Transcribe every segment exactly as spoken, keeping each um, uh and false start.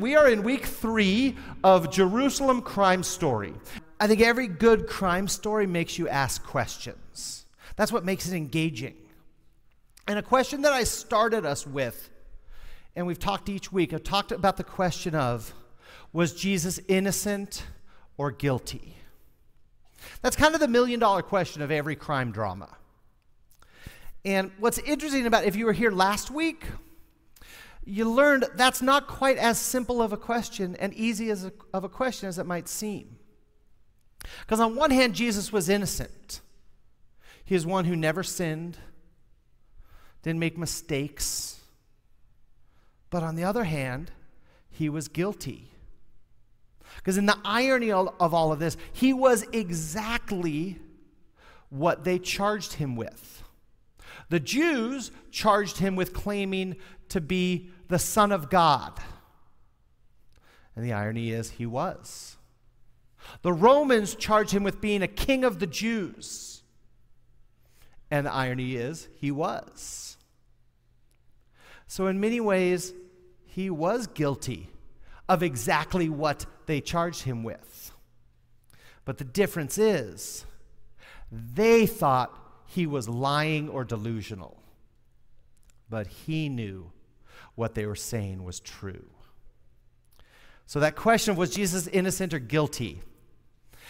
we are in week three of Jerusalem Crime Story. I think every good crime story makes you ask questions. That's what makes it engaging. And a question that I started us with, and we've talked each week, I've talked about the question of, was Jesus innocent or guilty? That's kind of the million-dollar question of every crime drama. And what's interesting about, if you were here last week, you learned that's not quite as simple of a question and easy as a, of a question as it might seem. Because on one hand, Jesus was innocent. He is one who never sinned, didn't make mistakes. But on the other hand, he was guilty. Because in the irony of all of this, he was exactly what they charged him with. The Jews charged him with claiming to be the Son of God. And the irony is, he was. The Romans charged him with being a king of the Jews. And the irony is, he was. So in many ways, he was guilty of exactly what they charged him with. But the difference is, they thought he was lying or delusional. But he knew what they were saying was true. So that question of was Jesus innocent or guilty?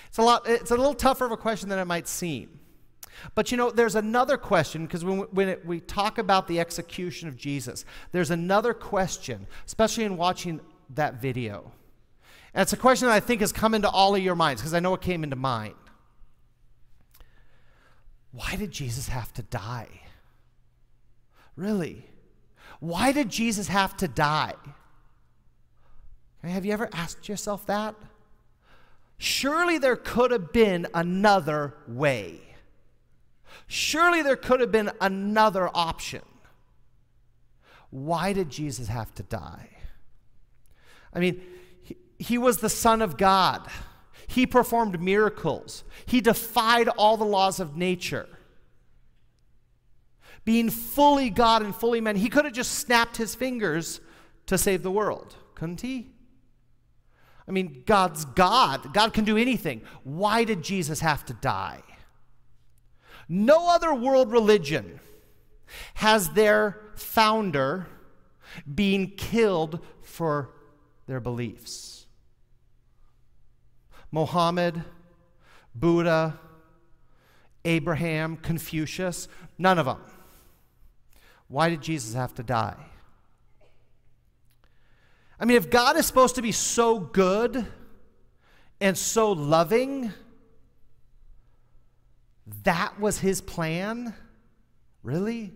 It's a lot. It's a little tougher of a question than it might seem. But you know, there's another question, because when, when it, we talk about the execution of Jesus, there's another question, especially in watching that video. And it's a question that I think has come into all of your minds, because I know it came into mine. Why did Jesus have to die? Really? Why did Jesus have to die? Have you ever asked yourself that? Surely there could have been another way. Surely there could have been another option. Why did Jesus have to die? I mean, he, he was the Son of God. He performed miracles. He defied all the laws of nature. Being fully God and fully man, he could have just snapped his fingers to save the world, couldn't he? I mean, God's God. God can do anything. Why did Jesus have to die? No other world religion has their founder being killed for their beliefs. Mohammed, Buddha, Abraham, Confucius, none of them. Why did Jesus have to die? I mean, if God is supposed to be so good and so loving, that was his plan? Really?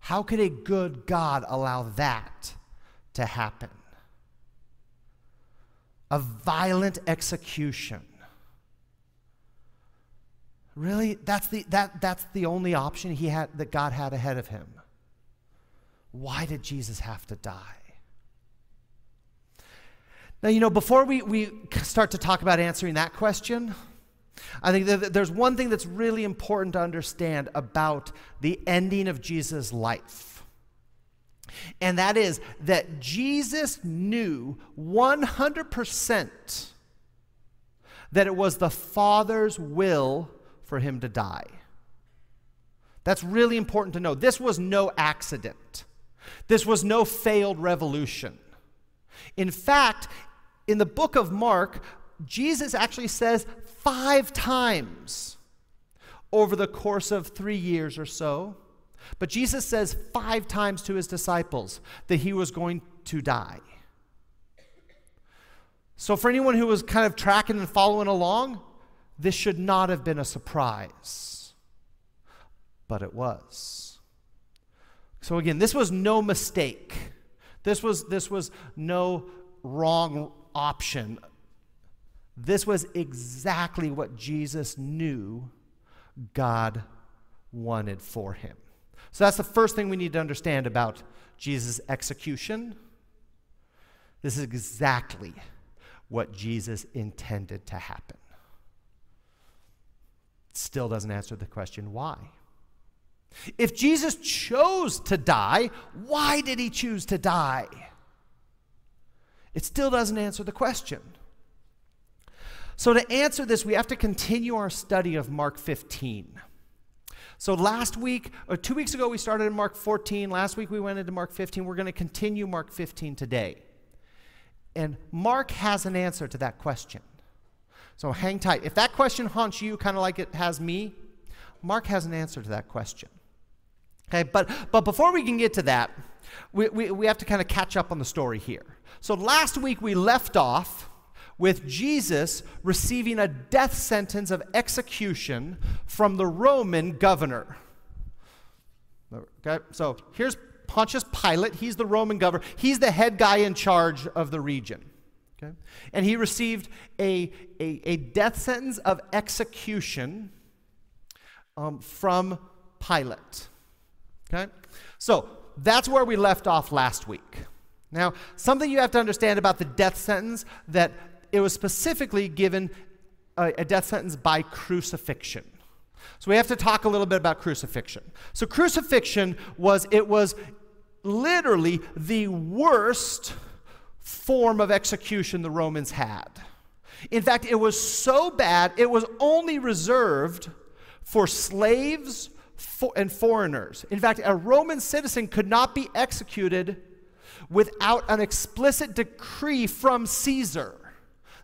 How could a good God allow that to happen? A violent execution. Really? That's the, that, that's the only option he had, that God had ahead of him. Why did Jesus have to die? Now, you know, before we, we start to talk about answering that question, I think that there's one thing that's really important to understand about the ending of Jesus' life. And that is that Jesus knew one hundred percent that it was the Father's will for him to die. That's really important to know. This was no accident. This was no failed revolution. In fact, in the book of Mark, Jesus actually says five times over the course of three years or so, but Jesus says five times to his disciples that he was going to die. So for anyone who was kind of tracking and following along, this should not have been a surprise. But it was. So again, this was no mistake. This was, this was no wrong option. This was exactly what Jesus knew God wanted for him. So that's the first thing we need to understand about Jesus' execution. This is exactly what Jesus intended to happen. Still doesn't answer the question why. If Jesus chose to die, why did he choose to die? It still doesn't answer the question. So to answer this, we have to continue our study of Mark fifteen. So last week, or two weeks ago, we started in Mark fourteen. Last week, we went into Mark fifteen. We're going to continue Mark fifteen today. And Mark has an answer to that question. So hang tight. If that question haunts you, kind of like it has me, Mark has an answer to that question. Okay, but, but before we can get to that, we, we, we have to kind of catch up on the story here. So last week, we left off with Jesus receiving a death sentence of execution from the Roman governor. Okay, so here's Pontius Pilate. He's the Roman governor. He's the head guy in charge of the region. Okay, and he received a, a, a death sentence of execution um, from Pilate. Okay, so that's where we left off last week. Now, something you have to understand about the death sentence that it was specifically given a, a death sentence by crucifixion. So we have to talk a little bit about crucifixion. So crucifixion was, it was literally the worst form of execution the Romans had. In fact, it was so bad, it was only reserved for slaves for, and foreigners. In fact, a Roman citizen could not be executed without an explicit decree from Caesar.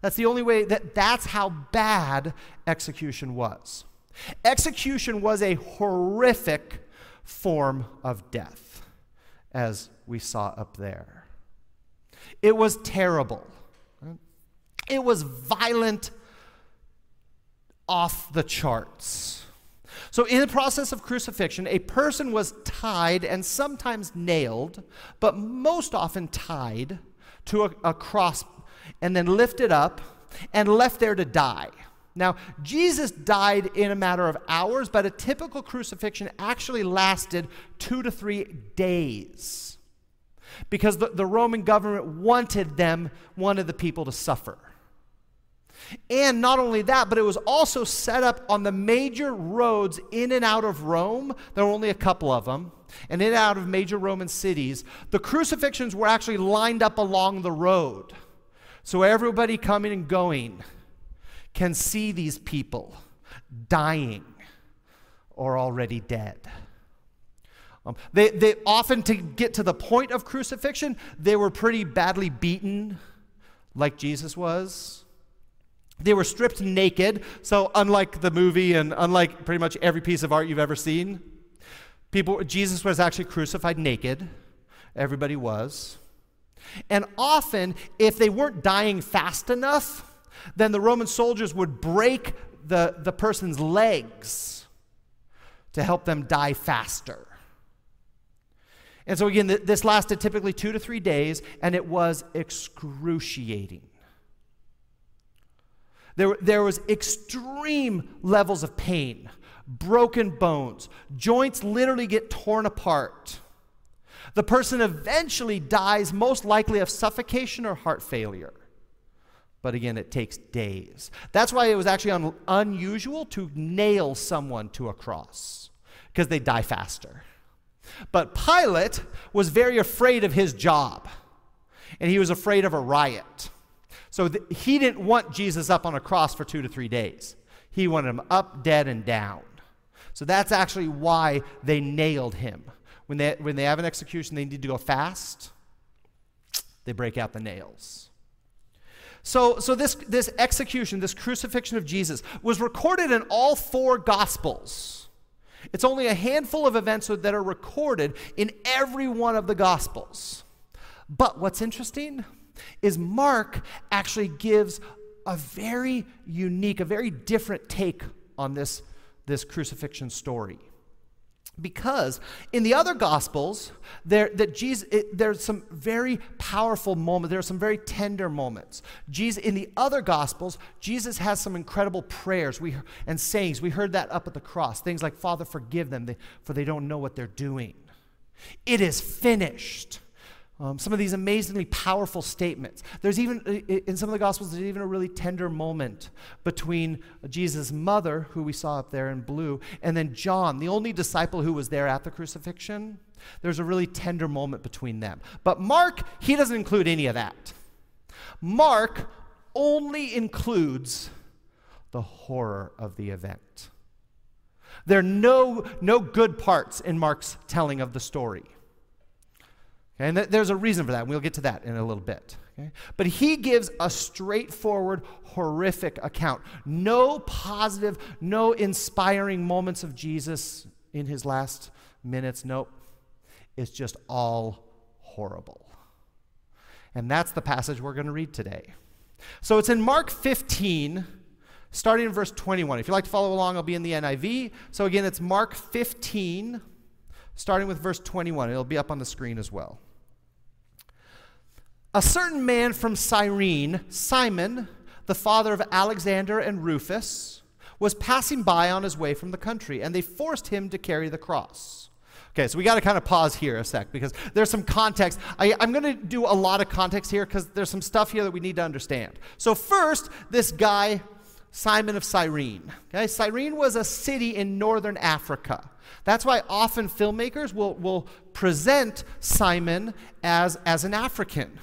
That's the only way, that that's how bad execution was. Execution was a horrific form of death, as we saw up there. It was terrible. It was violent, off the charts. So in the process of crucifixion, a person was tied and sometimes nailed, but most often tied to a, a cross and then lifted up and left there to die. Now, Jesus died in a matter of hours, but a typical crucifixion actually lasted two to three days because the, the Roman government wanted them, wanted the people to suffer. And not only that, but it was also set up on the major roads in and out of Rome. There were only a couple of them. And in and out of major Roman cities, the crucifixions were actually lined up along the road. So everybody coming and going can see these people dying or already dead. Um, they, they often, to get to the point of crucifixion, they were pretty badly beaten, like Jesus was. They were stripped naked, so unlike the movie and unlike pretty much every piece of art you've ever seen, people, Jesus was actually crucified naked. Everybody was. And often, if they weren't dying fast enough, then the Roman soldiers would break the, the person's legs to help them die faster. And so again, th- this lasted typically two to three days, and it was excruciating. There, there was extreme levels of pain, broken bones, joints literally get torn apart. The person eventually dies, most likely of suffocation or heart failure. But again, it takes days. That's why it was actually un- unusual to nail someone to a cross, because they die faster. But Pilate was very afraid of his job, and he was afraid of a riot. So th- he didn't want Jesus up on a cross for two to three days. He wanted him up, dead, and down. So that's actually why they nailed him. When they, when they have an execution, they need to go fast. They break out the nails. So, so this, this execution, this crucifixion of Jesus, was recorded in all four Gospels. It's only a handful of events that are recorded in every one of the Gospels. But what's interesting is Mark actually gives a very unique, a very different take on this, this crucifixion story. Because in the other Gospels, there, that Jesus, it, there's some very powerful moments. There are some very tender moments. Jesus, in the other Gospels, Jesus has some incredible prayers we, and sayings. We heard that up at the cross. Things like, Father, forgive them, they, for they don't know what they're doing. It is finished. Um, some of these amazingly powerful statements. There's even, in some of the Gospels, there's even a really tender moment between Jesus' mother, who we saw up there in blue, and then John, the only disciple who was there at the crucifixion. There's a really tender moment between them. But Mark, he doesn't include any of that. Mark only includes the horror of the event. There are no, no good parts in Mark's telling of the story. Okay? And th- there's a reason for that, and we'll get to that in a little bit. Okay? But he gives a straightforward, horrific account. No positive, no inspiring moments of Jesus in his last minutes. Nope. It's just all horrible. And that's the passage we're going to read today. So it's in Mark fifteen, starting in verse twenty-one. If you'd like to follow along, I'll be in the N I V. So again, it's Mark fifteen, starting with verse twenty-one. It'll be up on the screen as well. A certain man from Cyrene, Simon, the father of Alexander and Rufus, was passing by on his way from the country, and they forced him to carry the cross. Okay, so we got to kind of pause here a sec because there's some context. I, I'm going to do a lot of context here because there's some stuff here that we need to understand. So first, this guy, Simon of Cyrene. Okay, Cyrene was a city in northern Africa. That's why often filmmakers will, will present Simon as, as an African.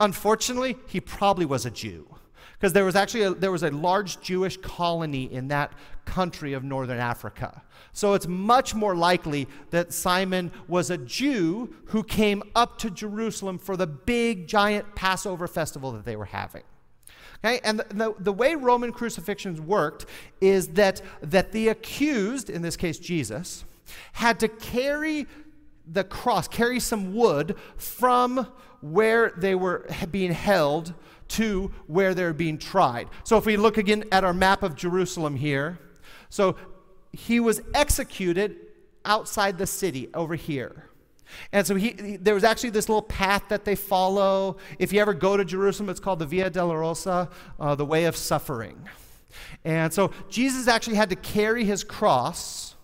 Unfortunately, he probably was a Jew. Because there was actually a, there was a large Jewish colony in that country of northern Africa. So it's much more likely that Simon was a Jew who came up to Jerusalem for the big, giant Passover festival that they were having. Okay? And the, the, the way Roman crucifixions worked is that, that the accused, in this case Jesus, had to carry the cross, carry some wood from where they were being held to where they're being tried. So if we look again at our map of Jerusalem here, so he was executed outside the city over here. And so he, he there was actually this little path that they follow. If you ever go to Jerusalem, it's called the Via Dolorosa, uh, the way of suffering. And so Jesus actually had to carry his cross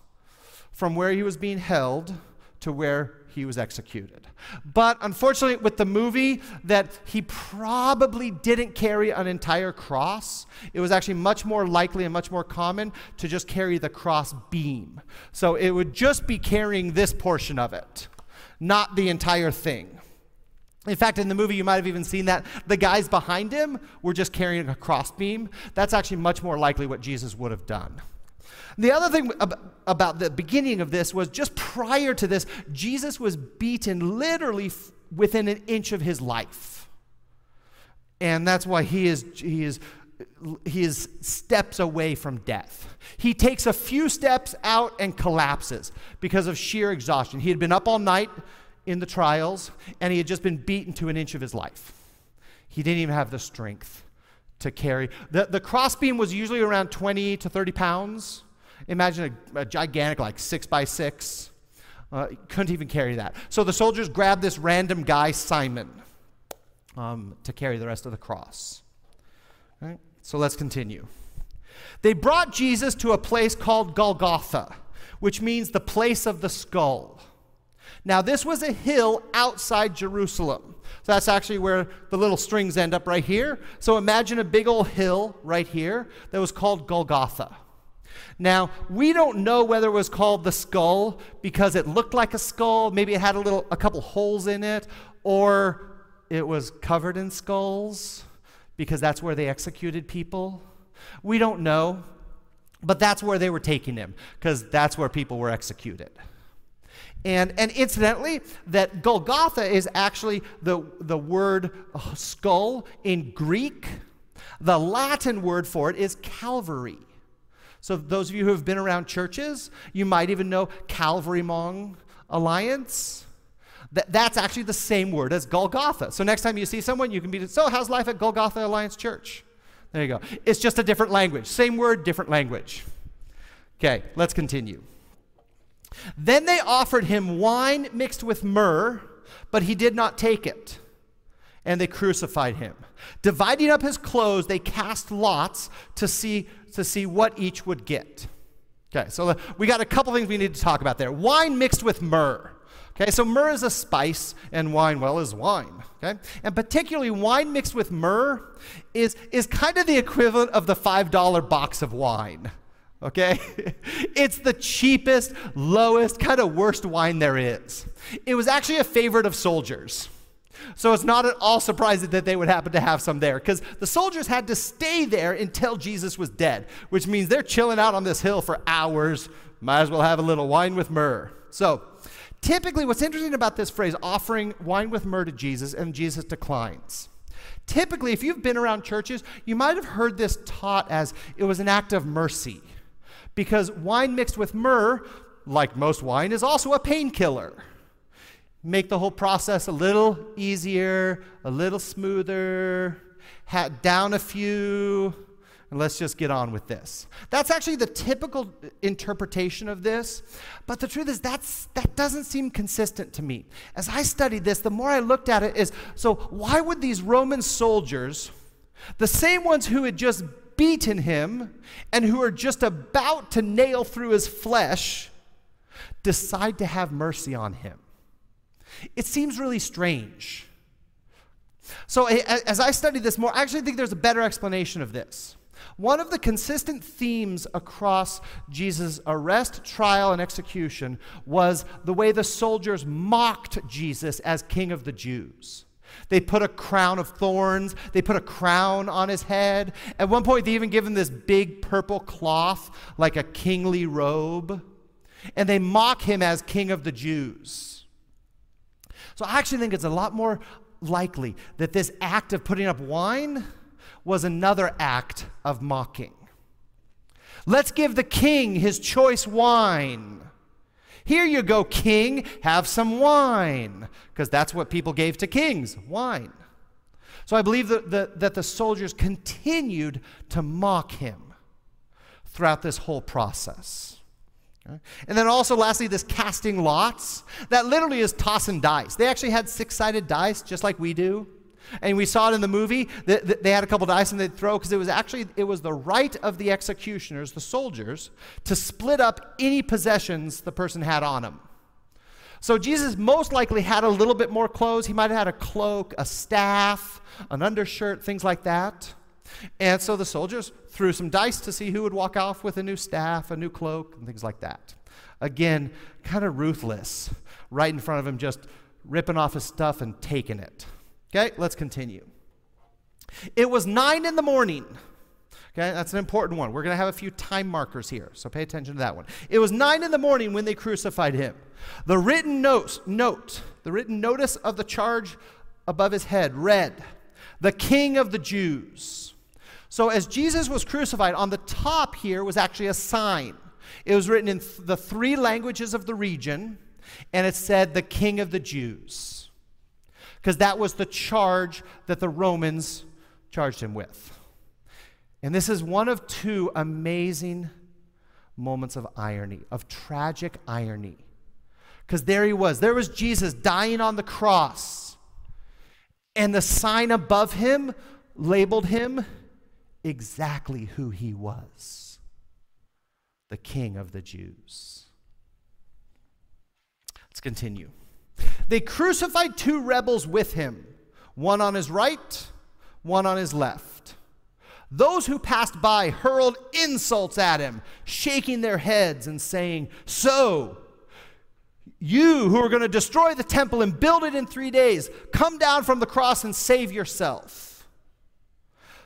from where he was being held to where he was executed. But unfortunately, with the movie, that he probably didn't carry an entire cross. It was actually much more likely and much more common to just carry the cross beam. So it would just be carrying this portion of it, not the entire thing. In fact, in the movie, you might have even seen that the guys behind him were just carrying a cross beam. That's actually much more likely what Jesus would have done. The other thing about the beginning of this was just prior to this, Jesus was beaten literally within an inch of his life. And that's why he is, he is, he is steps away from death. He takes a few steps out and collapses because of sheer exhaustion. He had been up all night in the trials, and he had just been beaten to an inch of his life. He didn't even have the strength to carry. The, the crossbeam was usually around twenty to thirty pounds. Imagine a, a gigantic, like, six by six. Uh, couldn't even carry that. So the soldiers grabbed this random guy, Simon, um, to carry the rest of the cross. All right, so let's continue. They brought Jesus to a place called Golgotha, which means the place of the skull. Now, this was a hill outside Jerusalem. So that's actually where the little strings end up right here. So imagine a big old hill right here that was called Golgotha. Now, we don't know whether it was called the skull because it looked like a skull, maybe it had a little, a couple holes in it, or it was covered in skulls because that's where they executed people. We don't know, but that's where they were taking him because that's where people were executed. And, and incidentally, that Golgotha is actually the, the word skull in Greek. The Latin word for it is Calvary. So those of you who have been around churches, you might even know Calvarymong Alliance. That, that's actually the same word as Golgotha. So next time you see someone, you can be, so how's life at Golgotha Alliance Church? There you go. It's just a different language. Same word, different language. Okay, let's continue. Then they offered him wine mixed with myrrh, but he did not take it. And they crucified him. Dividing up his clothes, they cast lots to see to see what each would get. Okay, so we got a couple things we need to talk about there. Wine mixed with myrrh. Okay, so myrrh is a spice, and wine, well, is wine. Okay, and particularly wine mixed with myrrh is is kind of the equivalent of the five dollar box of wine. Okay? It's the cheapest, lowest, kind of worst wine there is. It was actually a favorite of soldiers. So it's not at all surprising that they would happen to have some there, because the soldiers had to stay there until Jesus was dead, which means they're chilling out on this hill for hours. Might as well have a little wine with myrrh. So typically what's interesting about this phrase, offering wine with myrrh to Jesus, and Jesus declines. Typically, if you've been around churches, you might have heard this taught as it was an act of mercy, because wine mixed with myrrh, like most wine, is also a painkiller. Make the whole process a little easier, a little smoother, hat down a few, and let's just get on with this. That's actually the typical interpretation of this, but the truth is that's that doesn't seem consistent to me. As I studied this, the more I looked at it is, so why would these Roman soldiers, the same ones who had just beaten him and who are just about to nail through his flesh, decide to have mercy on him? It seems really strange. So as I study this more, I actually think there's a better explanation of this. One of the consistent themes across Jesus' arrest, trial, and execution was the way the soldiers mocked Jesus as King of the Jews. They put a crown of thorns. They put a crown on his head. At one point, they even gave him this big purple cloth, like a kingly robe. And they mock him as King of the Jews. So I actually think it's a lot more likely that this act of putting up wine was another act of mocking. Let's give the king his choice wine. Here you go, king, have some wine. Because that's what people gave to kings, wine. So I believe that the, that the soldiers continued to mock him throughout this whole process. And then also, lastly, this casting lots. That literally is tossing dice. They actually had six-sided dice, just like we do. And we saw it in the movie. They had a couple dice and they'd throw, because it was actually, it was the right of the executioners, the soldiers, to split up any possessions the person had on them. So Jesus most likely had a little bit more clothes. He might have had a cloak, a staff, an undershirt, things like that. And so the soldiers threw some dice to see who would walk off with a new staff, a new cloak, and things like that. Again, kind of ruthless, right in front of him, just ripping off his stuff and taking it. Okay, let's continue. It was nine in the morning. Okay, that's an important one. We're going to have a few time markers here, so pay attention to that one. It was nine in the morning when they crucified him. The written notes, note, the written notice of the charge above his head read, "The King of the Jews." So as Jesus was crucified, on the top here was actually a sign. It was written in th- the three languages of the region, and it said, "The King of the Jews," because that was the charge that the Romans charged him with. And this is one of two amazing moments of irony, of tragic irony, because there he was. There was Jesus dying on the cross, and the sign above him labeled him exactly who he was, the King of the Jews. Let's continue. They crucified two rebels with him, one on his right, one on his left. Those who passed by hurled insults at him, shaking their heads and saying, "So, you who are going to destroy the temple and build it in three days, come down from the cross and save yourself."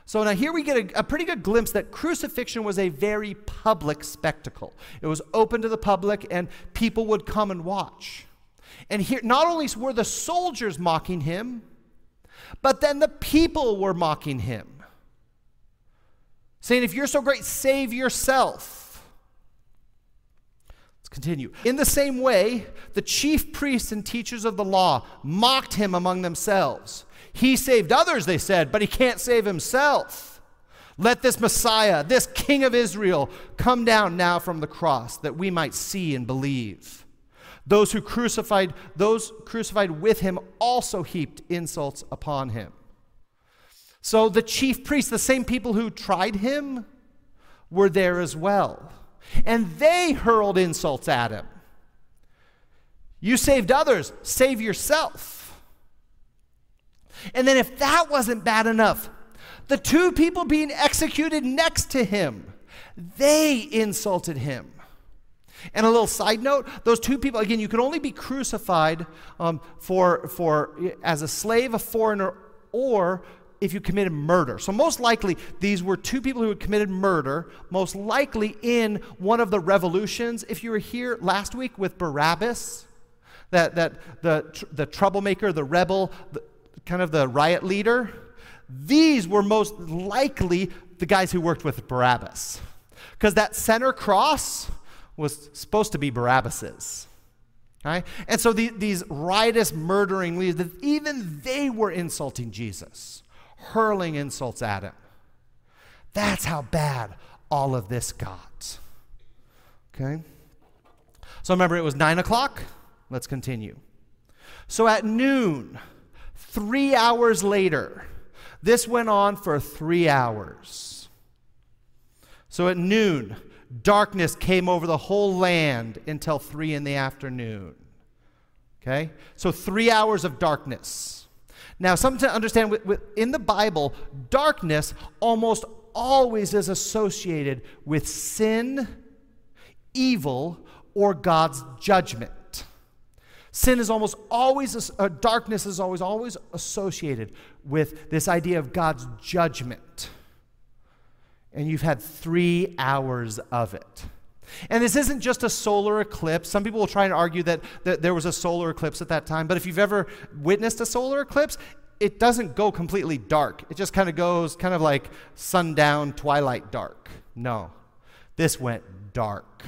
So now here we get a, a pretty good glimpse that crucifixion was a very public spectacle. It was open to the public, and people would come and watch. And here, not only were the soldiers mocking him, but then the people were mocking him, saying, "If you're so great, save yourself." Let's continue. In the same way, the chief priests and teachers of the law mocked him among themselves. "He saved others," they said, "but he can't save himself. Let this Messiah, this King of Israel, come down now from the cross that we might see and believe." Those who crucified, those crucified with him also heaped insults upon him. So the chief priests, the same people who tried him, were there as well. And they hurled insults at him. "You saved others, save yourself." And then if that wasn't bad enough, the two people being executed next to him, they insulted him. And a little side note, those two people, again, you could only be crucified um, for for as a slave, a foreigner, or if you committed murder. So most likely, these were two people who had committed murder, most likely in one of the revolutions. If you were here last week with Barabbas, that that the the troublemaker, the rebel, the, kind of the riot leader, these were most likely the guys who worked with Barabbas, because that center cross was supposed to be Barabbas's. Right? And so the, these riotous, murdering leaders, even they were insulting Jesus, hurling insults at him. That's how bad all of this got. Okay? So remember, it was nine o'clock. Let's continue. So at noon, three hours later, this went on for three hours. So at noon, darkness came over the whole land until three in the afternoon. Okay? So three hours of darkness. Now, something to understand, with, with, in the Bible, darkness almost always is associated with sin, evil, or God's judgment. Sin is almost always, uh, darkness is always, always associated with this idea of God's judgment. And you've had three hours of it. And this isn't just a solar eclipse. Some people will try and argue that, that there was a solar eclipse at that time. But if you've ever witnessed a solar eclipse, it doesn't go completely dark. It just kind of goes kind of like sundown, twilight dark. No, this went dark.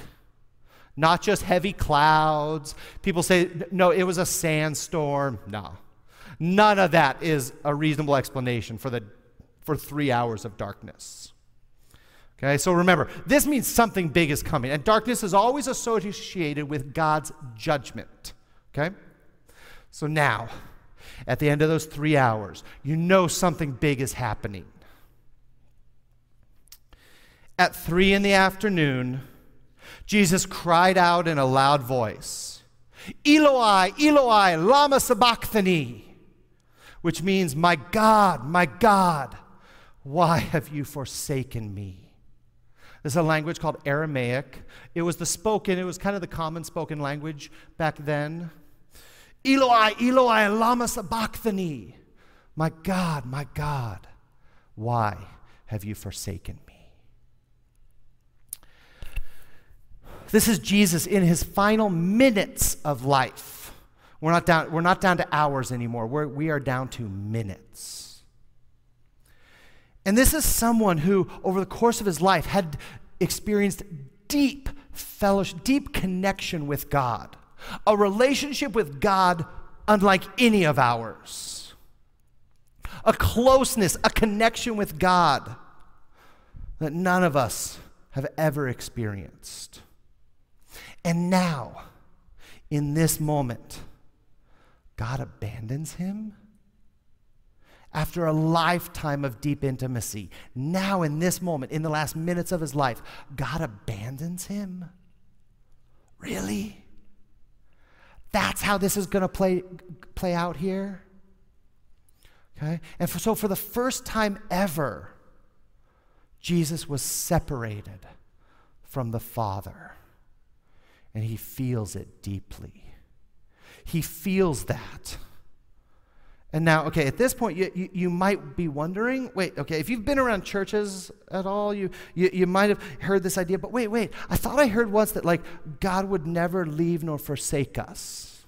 Not just heavy clouds. People say, no, it was a sandstorm. No, none of that is a reasonable explanation for the for three hours of darkness. Okay, so remember, this means something big is coming, and darkness is always associated with God's judgment. Okay, so now, at the end of those three hours, you know something big is happening. At three in the afternoon, Jesus cried out in a loud voice, "Eloi, Eloi, lama sabachthani," which means, "My God, my God, why have you forsaken me?" This is a language called Aramaic. It was the spoken, it was kind of the common spoken language back then. "Eloi, Eloi, lama sabachthani," "My God, my God, why have you forsaken me?" This is Jesus in his final minutes of life. We're not down, we're not down to hours anymore. We're, we are down to minutes. And this is someone who, over the course of his life, had experienced deep fellowship, deep connection with God, a relationship with God unlike any of ours, a closeness, a connection with God that none of us have ever experienced. And now, in this moment, God abandons him? After a lifetime of deep intimacy, now in this moment, in the last minutes of his life, God abandons him? Really? That's how this is going to play, play out here? Okay? And for, so for the first time ever, Jesus was separated from the Father. And he feels it deeply. He feels that. And now, okay, at this point, you, you, you might be wondering, wait, okay, if you've been around churches at all, you, you you might have heard this idea, but wait, wait, I thought I heard once that, like, God would never leave nor forsake us.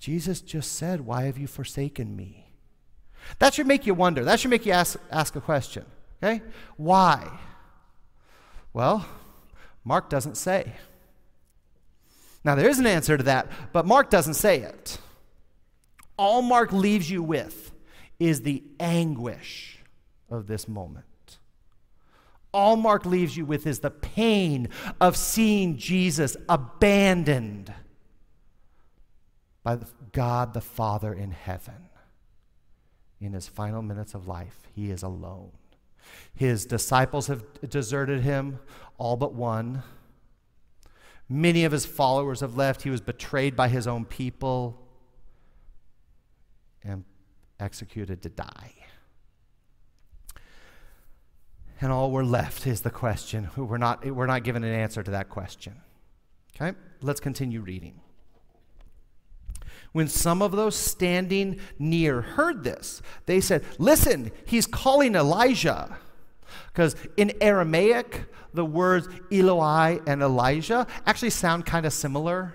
Jesus just said, "Why have you forsaken me?" That should make you wonder. That should make you ask, ask a question, okay? Why? Well, Mark doesn't say. Now, there is an answer to that, but Mark doesn't say it. All Mark leaves you with is the anguish of this moment. All Mark leaves you with is the pain of seeing Jesus abandoned by God the Father in heaven. In his final minutes of life, he is alone. His disciples have deserted him, all but one. Many of his followers have left. He was betrayed by his own people and executed to die. and all we're left is the question. We're not, we're not given an answer to that question. Okay, let's continue reading. When some of those standing near heard this, they said, "Listen, he's calling Elijah." Because in Aramaic, the words Eloi and Elijah actually sound kind of similar.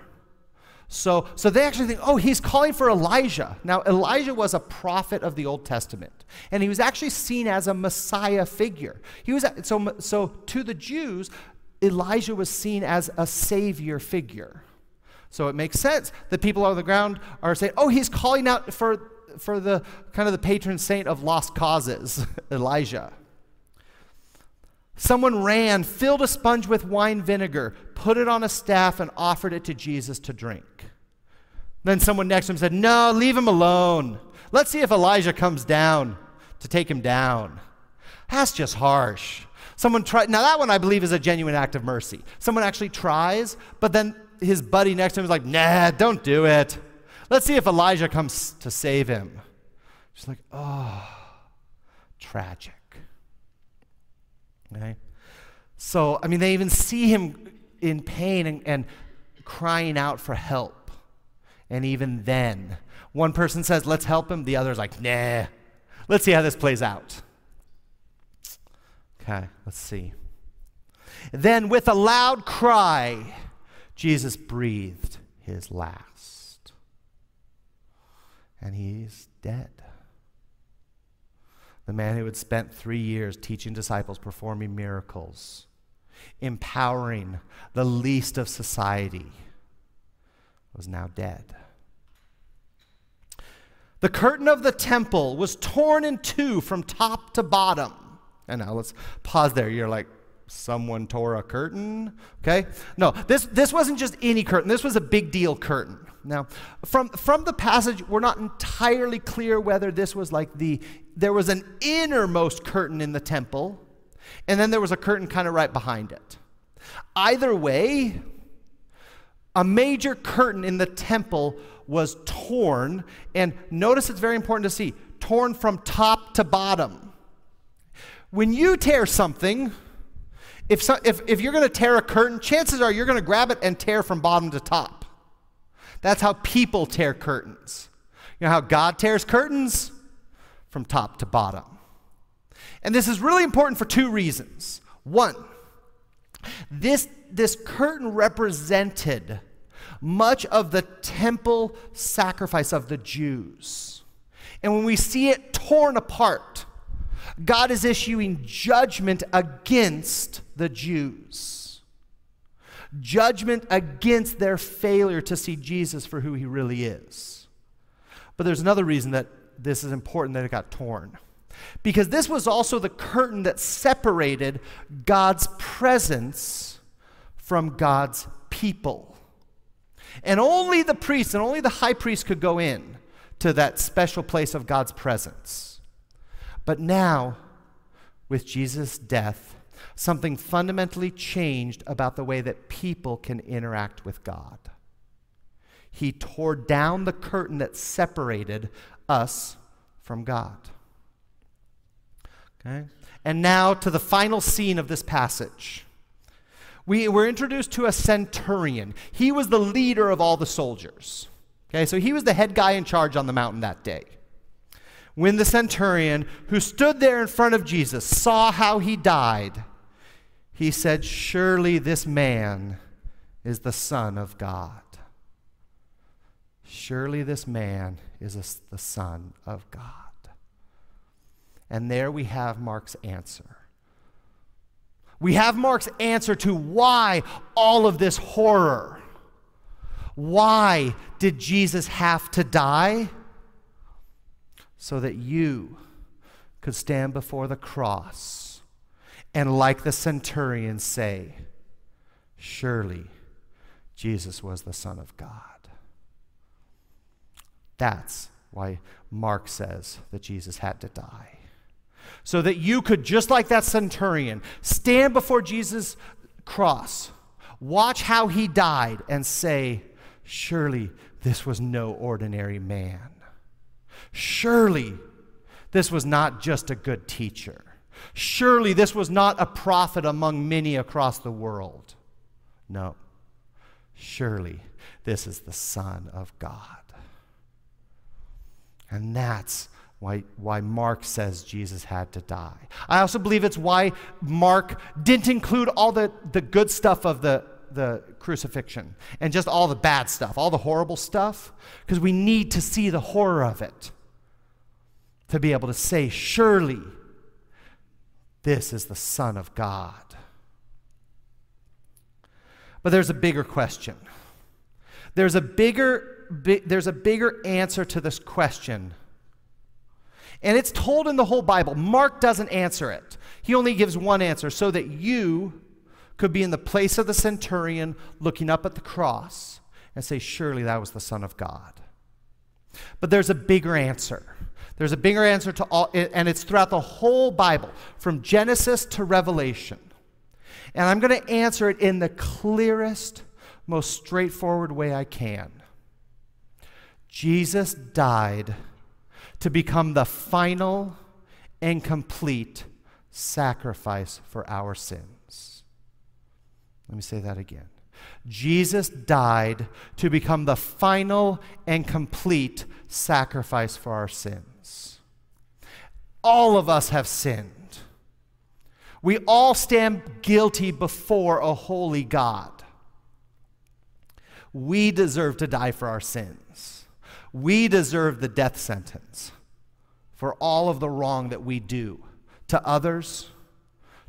So, so they actually think, oh, he's calling for Elijah. Now, Elijah was a prophet of the Old Testament, and he was actually seen as a Messiah figure. He was so, so to the Jews, Elijah was seen as a savior figure. So it makes sense that people on the ground are saying, oh, he's calling out for, for the kind of the patron saint of lost causes, Elijah. Someone ran, filled a sponge with wine vinegar, put it on a staff, and offered it to Jesus to drink. Then someone next to him said, no, leave him alone. Let's see if Elijah comes down to take him down. That's just harsh. Someone tried. Now that one I believe is a genuine act of mercy. Someone actually tries, but then his buddy next to him is like, nah, don't do it. Let's see if Elijah comes to save him. She's like, oh, tragic. Okay. So, I mean, they even see him in pain and, and crying out for help. And even then, one person says, let's help him. The other's like, nah, let's see how this plays out. Okay, let's see. Then with a loud cry, Jesus breathed his last. And he's dead. The man who had spent three years teaching disciples, performing miracles, empowering the least of society, was now dead. The curtain of the temple was torn in two from top to bottom. And now let's pause there. You're like, someone tore a curtain? Okay? No, this, this wasn't just any curtain. This was a big deal curtain. Now, from, from the passage, we're not entirely clear whether this was like the, there was an innermost curtain in the temple, and then there was a curtain kind of right behind it. Either way, a major curtain in the temple was torn, and notice it's very important to see, torn from top to bottom. When you tear something, if, so, if, if you're going to tear a curtain, chances are you're going to grab it and tear from bottom to top. That's how people tear curtains. You know how God tears curtains? From top to bottom. And this is really important for two reasons. One, this, this curtain represented much of the temple sacrifice of the Jews. And when we see it torn apart, God is issuing judgment against the Jews. Judgment against their failure to see Jesus for who he really is. But there's another reason that this is important that it got torn. Because this was also the curtain that separated God's presence from God's people. And only the priest and only the high priest could go in to that special place of God's presence. But now, with Jesus' death, something fundamentally changed about the way that people can interact with God. He tore down the curtain that separated us from God. Okay? And now to the final scene of this passage. We were introduced to a centurion. He was the leader of all the soldiers. Okay? So he was the head guy in charge on the mountain that day. When the centurion, who stood there in front of Jesus, saw how he died, he said, surely this man is the Son of God. Surely this man is the Son of God. And there we have Mark's answer. We have Mark's answer to why all of this horror. Why did Jesus have to die? So that you could stand before the cross and, like the centurion, say, surely Jesus was the Son of God. That's why Mark says that Jesus had to die. So that you could, just like that centurion, stand before Jesus' cross, watch how he died, and say, surely this was no ordinary man. Surely this was not just a good teacher. Surely this was not a prophet among many across the world. No. Surely this is the Son of God. And that's why, why Mark says Jesus had to die. I also believe it's why Mark didn't include all the, the good stuff of the, the crucifixion and just all the bad stuff, all the horrible stuff, because we need to see the horror of it to be able to say, surely this is the Son of God. But there's a bigger question. There's a bigger, bi- there's a bigger answer to this question. And it's told in the whole Bible. Mark doesn't answer it. He only gives one answer, so that you could be in the place of the centurion looking up at the cross and say, surely that was the Son of God. But there's a bigger answer. There's a bigger answer to all, and it's throughout the whole Bible, from Genesis to Revelation. And I'm going to answer it in the clearest, most straightforward way I can. Jesus died to become the final and complete sacrifice for our sins. Let me say that again. Jesus died to become the final and complete sacrifice for our sins. All of us have sinned. We all stand guilty before a holy God. We deserve to die for our sins. We deserve the death sentence for all of the wrong that we do to others,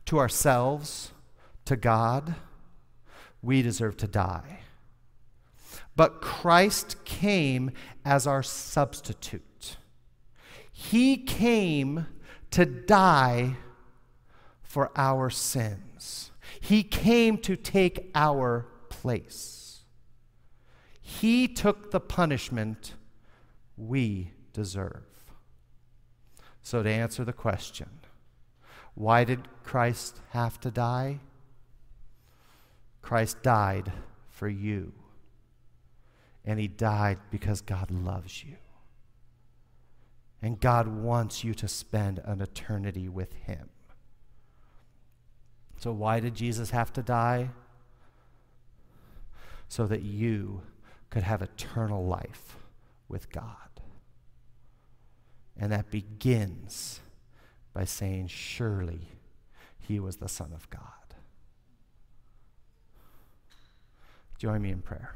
to ourselves, to God. We deserve to die. But Christ came as our substitute. He came to die for our sins. He came to take our place. He took the punishment we deserve. So to answer the question, why did Christ have to die? Christ died for you. And he died because God loves you. And God wants you to spend an eternity with him. So why did Jesus have to die? So that you could have eternal life with God. And that begins by saying, surely he was the Son of God. Join me in prayer.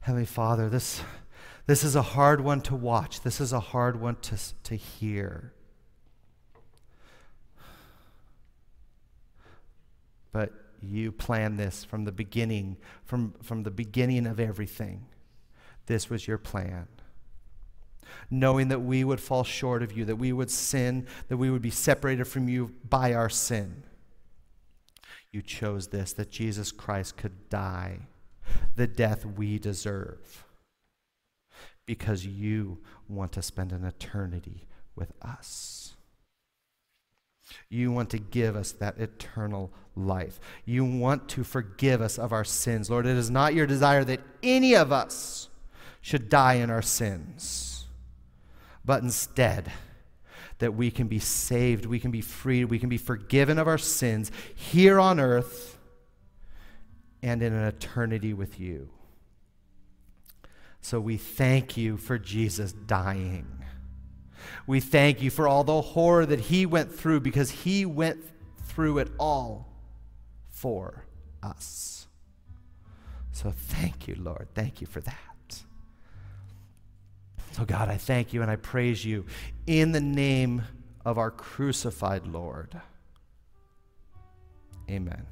Heavenly Father, this, this is a hard one to watch. This is a hard one to, to hear. But you planned this from the beginning, from, from the beginning of everything. This was your plan. Knowing that we would fall short of you, that we would sin, that we would be separated from you by our sin. You chose this, that Jesus Christ could die the death we deserve, because you want to spend an eternity with us. You want to give us that eternal life. You want to forgive us of our sins. Lord, it is not your desire that any of us should die in our sins, but instead that we can be saved, we can be freed, we can be forgiven of our sins here on earth and in an eternity with you. So we thank you for Jesus dying. We thank you for all the horror that he went through, because he went through it all for us. So thank you, Lord. Thank you for that. So God, I thank you and I praise you in the name of our crucified Lord. Amen.